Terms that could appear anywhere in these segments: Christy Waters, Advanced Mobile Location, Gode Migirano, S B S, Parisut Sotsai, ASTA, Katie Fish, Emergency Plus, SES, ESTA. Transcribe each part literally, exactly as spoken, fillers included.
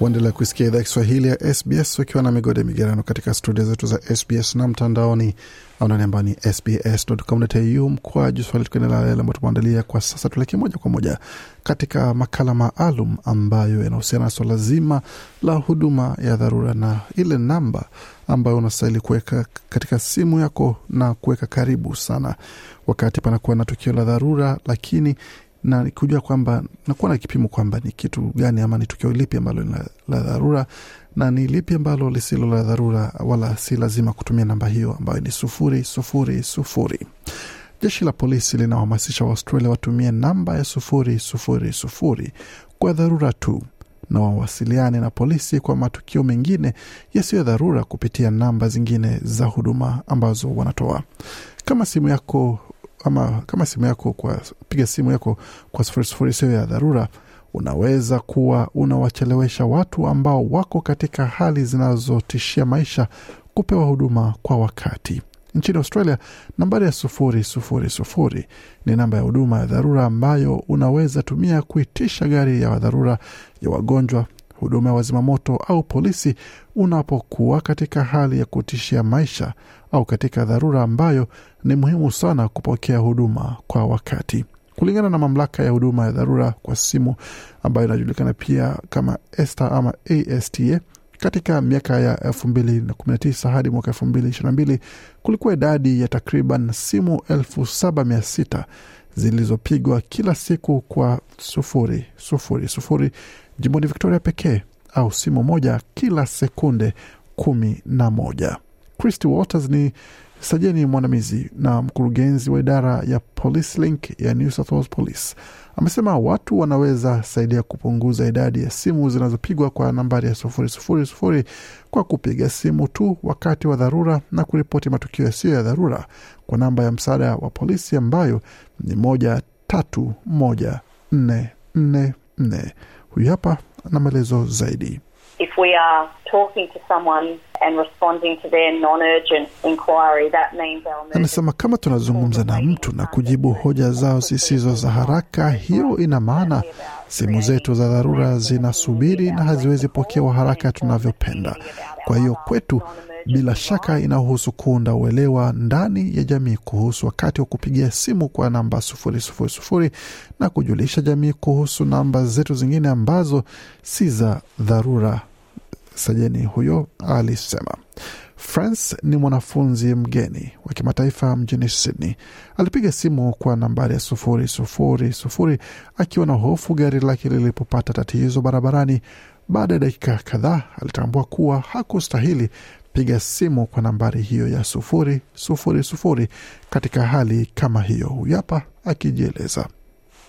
Waendelea kusikia idhaa ya Kiswahili ya S B S wakiwa na Gode Migirano katika studio zetu za S B S na mtandaoni aonane mbani s b s dot com dot a u mkwaju Swahili. Tukiendelea na matumaandalia kwa sasa, tuleke moja kwa moja katika makala maalum ambayo yanahusiana na swala zima la huduma ya dharura na ile namba ambayo unastahili kuweka katika simu yako na kuweka karibu sana wakati panakuwa na tukio la dharura, lakini na kujua kwamba na kuwa na kipimo kwamba ni kitu gani ama ni tukio lipi ambalo ni la dharura na ni lipi ambalo lisilo la dharura, wala si lazima kutumia namba hiyo ambayo ni sufuri, sufuri, sufuri. Jeshi la polisi linawahamasisha Waaustralia watumie namba ya sufuri, sufuri, sufuri kwa dharura tu na wawasiliane na polisi kwa matukio mengine yasiyo dharura kupitia namba zingine za huduma ambazo wanatoa. Kama simu yako ama kama simu yako kwa piga simu yako kwa sufuri sufuri sio ya dharura, unaweza kuwa unawachelewesha watu ambao wako katika hali zinazotishia maisha kupewa huduma kwa wakati. Nchini Australia, nambari ya sufuri sufuri sufuri ni namba ya huduma ya dharura ambayo unaweza tumia kuitisha gari ya dharura ya wagonjwa, huduma ya wazimamoto au polisi unapokuwa katika hali ya kutishia maisha au katika dharura ambayo ni muhimu sana kupokea huduma kwa wakati. Kulingana na mamlaka ya huduma ya dharura kwa simu ambayo inajulikana pia kama ESTA ama A S T A, katika miaka ya elfu mbili kumi na tisa hadi mwaka elfu mbili ishirini na mbili kulikuwa idadi ya takriban simu elfu saba mia sita zilizopigwa kila siku kwa sufuri, sufuri, sufuri jimboni Victoria pekee, au simu moja kila sekunde kumi na moja. Christy Waters ni sajeni mwanamizi na mkurugenzi wa idara ya Police Link ya New South Wales Police. Amesema watu wanaweza saidia kupunguza idadi ya simu zinazopigwa kwa nambari ya sufuri sufuri sufuri kwa kupiga simu tu wakati wa dharura na kuripoti matukio yasiyo ya dharura kwa namba ya msaada wa polisi ambayo ni moja tatu moja nne nne nne. Huyu hapa na maelezo zaidi. If we are talking to someone and responding to their non-urgent inquiry, that means our emergency... Anasema kama tunazungumza na mtu na kujibu hoja zao sisizo za haraka, hiyo ina maana simu zetu za dharura zinasubiri na haziwezi pokewa haraka tunavyopenda. Kwa hiyo kwetu, bila shaka, inahusu kuunda uelewa ndani ya jamii kuhusu wakati wa kupigia simu kwa namba sufuri sufuri sufuri na kujulisha jamii kuhusu namba zetu zingine ambazo si za dharura, sajeni huyo alisema. France ni mwanafunzi mgeni wa kimataifa mjini Sydney. Alipiga simu kwa nambari ya sufuri sufuri sufuri akiwa na hofu gari lake lilipopata tatizo barabarani. Baada ya dakika kadhaa alitambua kuwa hakustahili piga simu kwa nambari hiyo ya sufuri, sufuri, sufuri katika hali kama hiyo. Huyapa akijieleza.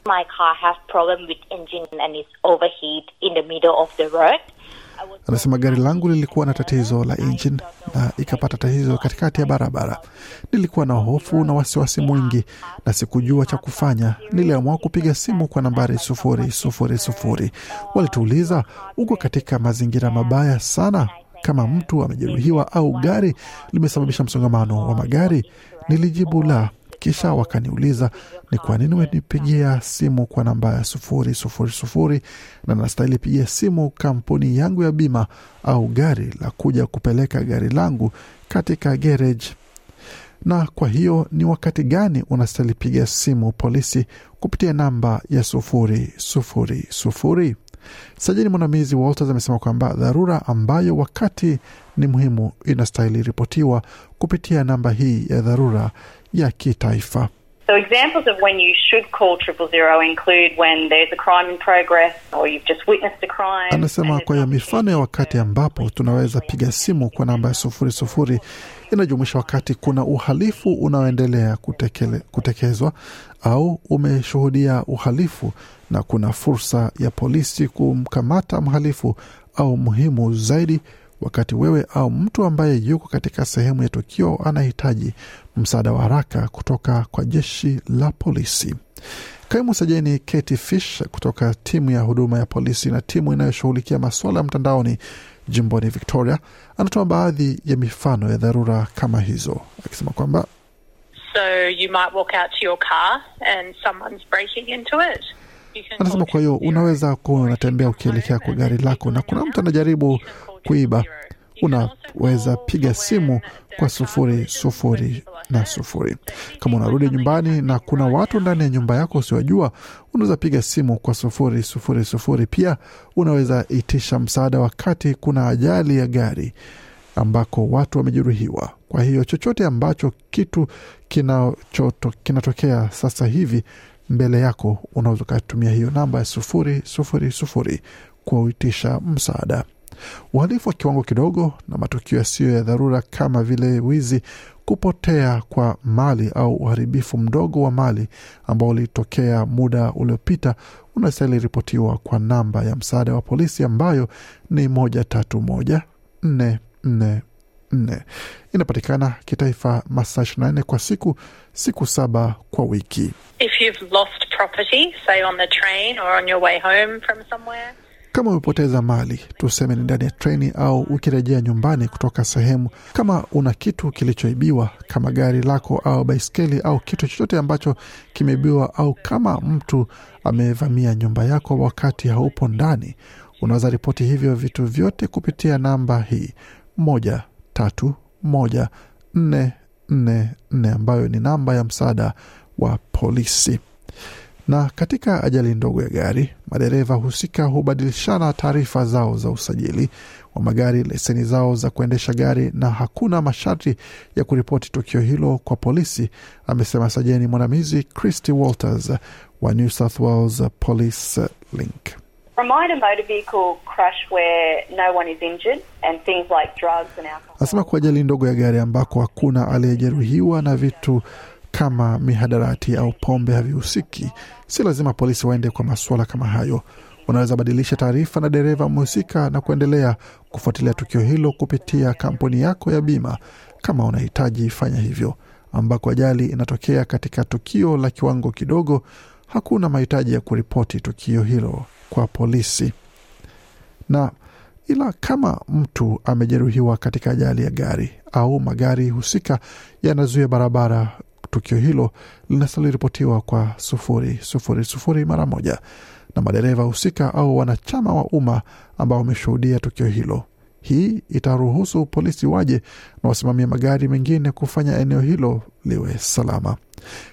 My car has problem with engine and is overheat in the middle of the road. Anasema gari langu lilikuwa na tatizo la engine na ikapata tatizo katikati ya barabara. Nilikuwa na hofu na wasiwasi mwingi na sikujua cha kufanya. Niliamua kupiga simu kwa nambari sufuri sufuri sufuri. Walituuliza, uko katika mazingira mabaya sana? Kama mtu amejeruhiwa au gari limesababisha msongamano wa magari? Nilijibu la. Kisha wakaniuliza ni kwa nini wenipigia simu kwa namba ya sufuri, sufuri, sufuri na nastahili pigia simu kampuni yangu ya bima au gari la kuja kupeleka gari langu katika garage. Na kwa hiyo ni wakati gani unastahili pigia simu polisi kupitia namba ya sufuri, sufuri, sufuri? Sajini mwanamizi Walters amesema kwamba dharura ambayo wakati ni muhimu inastahili ripotiwa kupitia namba hii ya dharura ya kitaifa. So examples of when you should call triple zero include when there's a crime in progress or you've just witnessed a crime. Anasema kwa ya mifano ya wakati ambapo tunaweza piga simu kwa namba ya sufuri sufuri inajumuisha wakati kuna uhalifu unaoendelea kutekelezwa au umeshuhudia uhalifu na kuna fursa ya polisi kumkamata mhalifu, au muhimu zaidi wakati wewe au mtu ambaye yuko katika sehemu ya tukio anahitaji msaada wa haraka kutoka kwa jeshi la polisi. Kaimu sajeni Katie Fish kutoka timu ya huduma ya polisi na timu inayoshughulikia masuala mtandaoni jimboni Victoria. Anatoa baadhi ya mifano ya dharura kama hizo, akisema kwamba so you might walk out to your car and someone's breaking into it. Anasema kwa hiyo unaweza kuwa unatembea ukielekea kwa gari lako na kuna mtu anajaribu kuiba, unaweza piga simu kwa sufuri sufuri na sufuri. Kama unarudi nyumbani na kuna watu ndani ya nyumba yako usiwajua, unaweza piga simu kwa sufuri sufuri sufuri. Pia unaweza itisha msaada wakati kuna ajali ya gari ambako watu wamejeruhiwa. Kwa hiyo chochote ambacho kitu kinachoto kinatokea sasa hivi mbele yako, unaweza kutumia hiyo namba ya sufuri sufuri sufuri kuitisha msaada. Uhalifu wa kiwango kidogo na matukio yasiyo ya dharura kama vile wizi, kupotea kwa mali au uharibifu mdogo wa mali ambao ulitokea muda uliopita unastahili ripotiwa kwa namba ya msaada wa polisi ambayo ni moja tatu moja nne nne nne. Inapatikana kitaifa masaa ishirini na nne kwa siku, siku saba kwa wiki. If you've lost property, say on the train or on your way home from somewhere. Kama umepoteza mali, tuseme ni ndani ya treni au ukirejea nyumbani kutoka sehemu, kama una kitu kilichoibiwa kama gari lako au baiskeli au kitu chochote ambacho kimeibiwa, au kama mtu amevamia nyumba yako wakati haupo ndani, unaweza ripoti hivyo vitu vyote kupitia namba hii moja tatu moja nne nne nne ambayo ni namba ya msaada wa polisi. Na katika ajali ndogo ya gari, madereva husika hubadilishana taarifa zao za usajili wa magari, leseni zao za kuendesha gari, na hakuna masharti ya kuripoti tukio hilo kwa polisi, amesema Sajeni Mwanamizi Christy Waters wa New South Wales Police Link. Remind a motor vehicle crash where no one is injured and things like drugs and alcohol. Asema kwa ajali ndogo ya gari ambako hakuna aliyejeruhiwa na vitu kama mihadarati au pombe havihusiki, si lazima polisi waende kwa masuala kama hayo. Unaweza badilisha taarifa na dereva mhusika na kuendelea kufuatilia tukio hilo kupitia kampuni yako ya bima kama unahitaji, fanya hivyo. Ambako ajali inatokea katika tukio la kiwango kidogo, hakuna mahitaji ya kuripoti tukio hilo kwa polisi. Na ila kama mtu amejeruhiwa katika ajali ya gari au magari husika yanazuia barabara, tukio hilo linastahili ripotiwa kwa sufuri sufuri sufuri mara moja na madereva husika au wanachama wa umma ambao wameshuhudia tukio hilo. Hii itaruhusu polisi waje na wasimamie magari mengine kufanya eneo hilo liwe salama.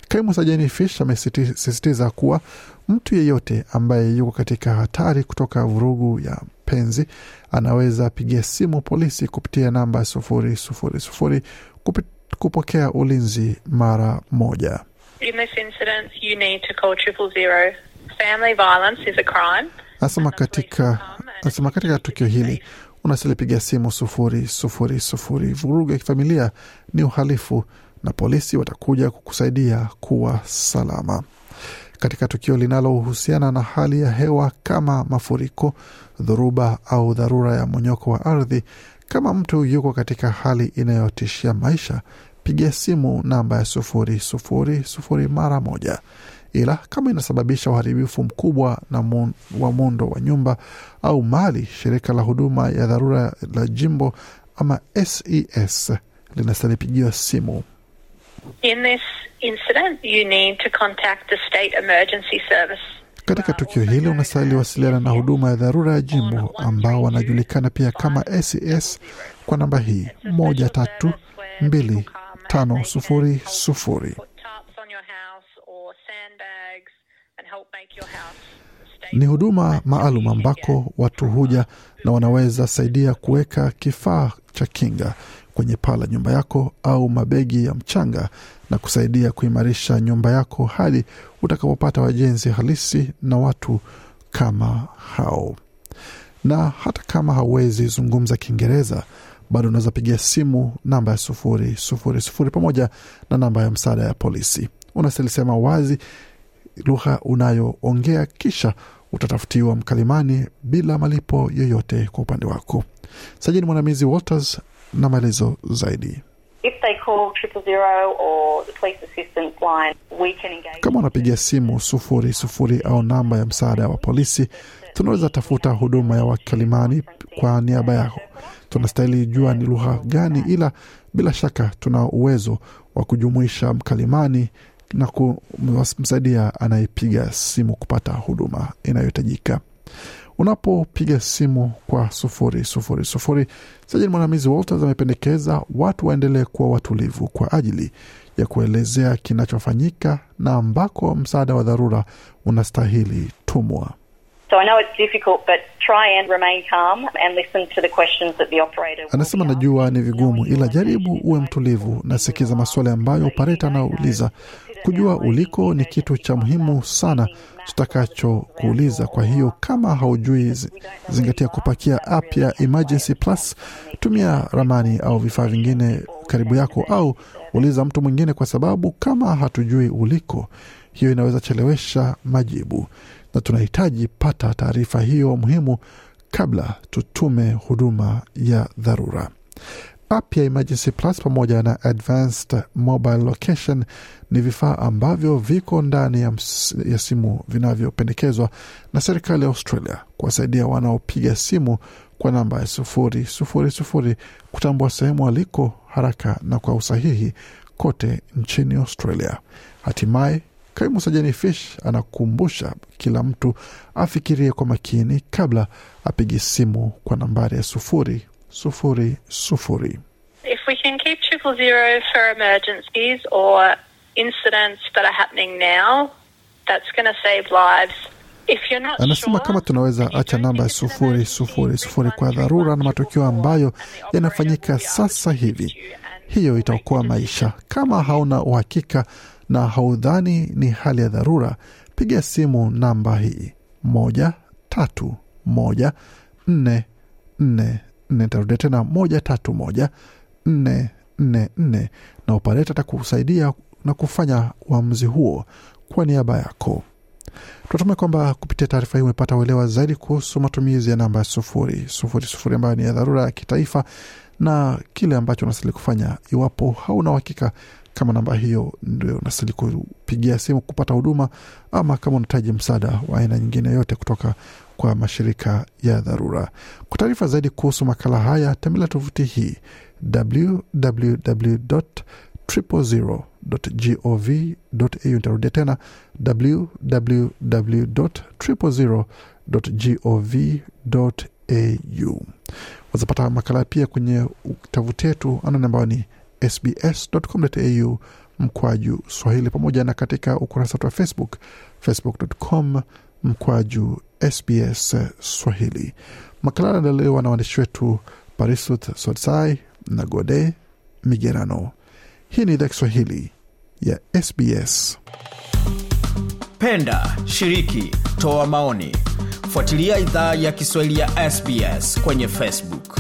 Kaimu Sajeni Fish amesisitiza kuwa mtu yeyote ambaye yuko katika hatari kutoka vurugu ya penzi anaweza pigia simu polisi kupitia namba sufuri sufuri sufuri kupokea ulinzi mara moja. In this incident you need to call triple zero. Family violence is a crime. Asema katika asema katika tukio hili unastahili pigia simu sufuri sufuri sufuri. Vurugu ya familia ni uhalifu na polisi watakuja kukusaidia kuwa salama. Katika tukio linalohusiana na hali ya hewa kama mafuriko, dhoruba au dharura ya monyoko wa ardhi, kama mtu yuko katika hali inayotishia maisha, pigia simu namba ya sufuri sufuri sufuri mara moja. Ila kama inasababisha uharibifu mkubwa na mon, wa muundo wa nyumba au mali, shirika la huduma ya dharura la jimbo ama S E S linastahili pigiwa simu. In this incident you need to contact the state emergency service. Katika tukio hili unastahili wasiliana na huduma ya dharura ya jimbo ambao wanajulikana pia kama S E S kwa namba hii moja tatu mbili tano sufuri sufuri. Ni huduma maalum ambako watu huja na wanaweza saidia kuweka kifaa cha kinga kwenye paa la nyumba yako au mabegi ya mchanga na kusaidia kuimarisha nyumba yako hadi utakapopata wajenzi halisi na watu kama hao. Na hata kama hauwezi zungumza Kiingereza, bado unaweza pigia simu namba ya sufuri sufuri sufuri pamoja na namba ya msaada ya polisi. Unastahili sema wazi lugha unayoongea, kisha utatafutiwa mkalimani bila malipo yoyote kwa upande wako. Sajini Mwanamizi Walters na maelezo zaidi. If they call triple zero or the police assistance line, we can engage. Kama unapigia simu sufuri sufuri au namba ya msaada wa polisi, tunaweza tafuta huduma ya wakilimani kwa niaba yako. Tunastahili jua ni lugha gani, ila bila shaka tuna uwezo wa kujumuisha mkalimani na kumsaidia anayepiga simu kupata huduma inayohitajika. Unapopiga simu kwa sufuri, sufuri, sufuri, Sajili Mwandamizi Walters amependekeza watu waendelee kuwa watulivu kwa ajili ya kuelezea kinachofanyika na ambako msaada wa dharura unastahili tumwa. So I know it's difficult, but try and remain calm and listen to the questions that the operator will. Anasema najua ni vigumu, ila jaribu uwe mtulivu na sikiza maswali ambayo operator anauliza. Kujua uliko ni kitu cha muhimu sana tutakacho kuuliza. Kwa hiyo kama haujui, zingatia kupakia app ya Emergency Plus, tumia ramani au vifaa vingine karibu yako, au uliza mtu mwingine, kwa sababu kama hatujui uliko, hiyo inaweza chelewesha majibu. Na tunahitaji pata taarifa hiyo muhimu kabla tutume huduma ya dharura. App ya Emergency Plus pamoja na Advanced Mobile Location ni vifaa ambavyo viko ndani ya, ya simu vinavyopendekezwa na serikali ya Australia kuwasaidia wanaopiga simu kwa namba ya sufuri, sufuri, sufuri kutambua sehemu waliko haraka na kwa usahihi kote nchini Australia. Hatimaye, Kaimu Sajeni Fish anakumbusha kila mtu afikirie kwa makini kabla apige simu kwa nambari ya sufuri, sufuri, sufuri. If we can keep triple zero for emergencies or incidents that are happening now, that's going to save lives. If you're not Anasema sure, kama tunaweza acha namba ya sufuri, sufuri, sufuri kwa dharura na matukio ambayo yanafanyika sasa hivi, hiyo itaokoa maisha. Kama hauna uhakika na haudhani ni hali ya dharura, piga simu namba hii moja tatu moja nne nne nne. Tarudia tena moja tatu moja nne nne nne, na opareta atakusaidia na kufanya uamuzi huo kwa niaba yako. Tutume kwamba kupitia taarifa hii umepata uelewa zaidi kuhusu matumizi ya namba sufuri sufuri sufuri ambayo ni ya dharura ya kitaifa, na kile ambacho unastahili kufanya iwapo hauna uhakika kama namba hiyo ndio unastahili kupigia simu kupata huduma, ama kama unahitaji msaada wa aina nyingine yote kutoka kwa mashirika ya dharura. Kwa taarifa zaidi kuhusu makala haya, tembelea tovuti hii double-u double-u double-u dot triple zero dot gov dot a u. Nitarudia tena double-u double-u double-u dot triple zero dot gov dot a u. Wazapata makala pia kwenye tovuti yetu ambayo ni s b s dot com dot a u mkwaju Swahili, pamoja na katika ukurasa wa Facebook, facebook dot com mkwaju S B S Swahili. Makala yanaandaliwa na waandishi wetu Parisut Sotsai na Gode Migirano. Hii ni idhaa Kiswahili ya S B S. Penda, shiriki, toa maoni. Fuatilia idhaa ya Kiswahili ya S B S kwenye Facebook.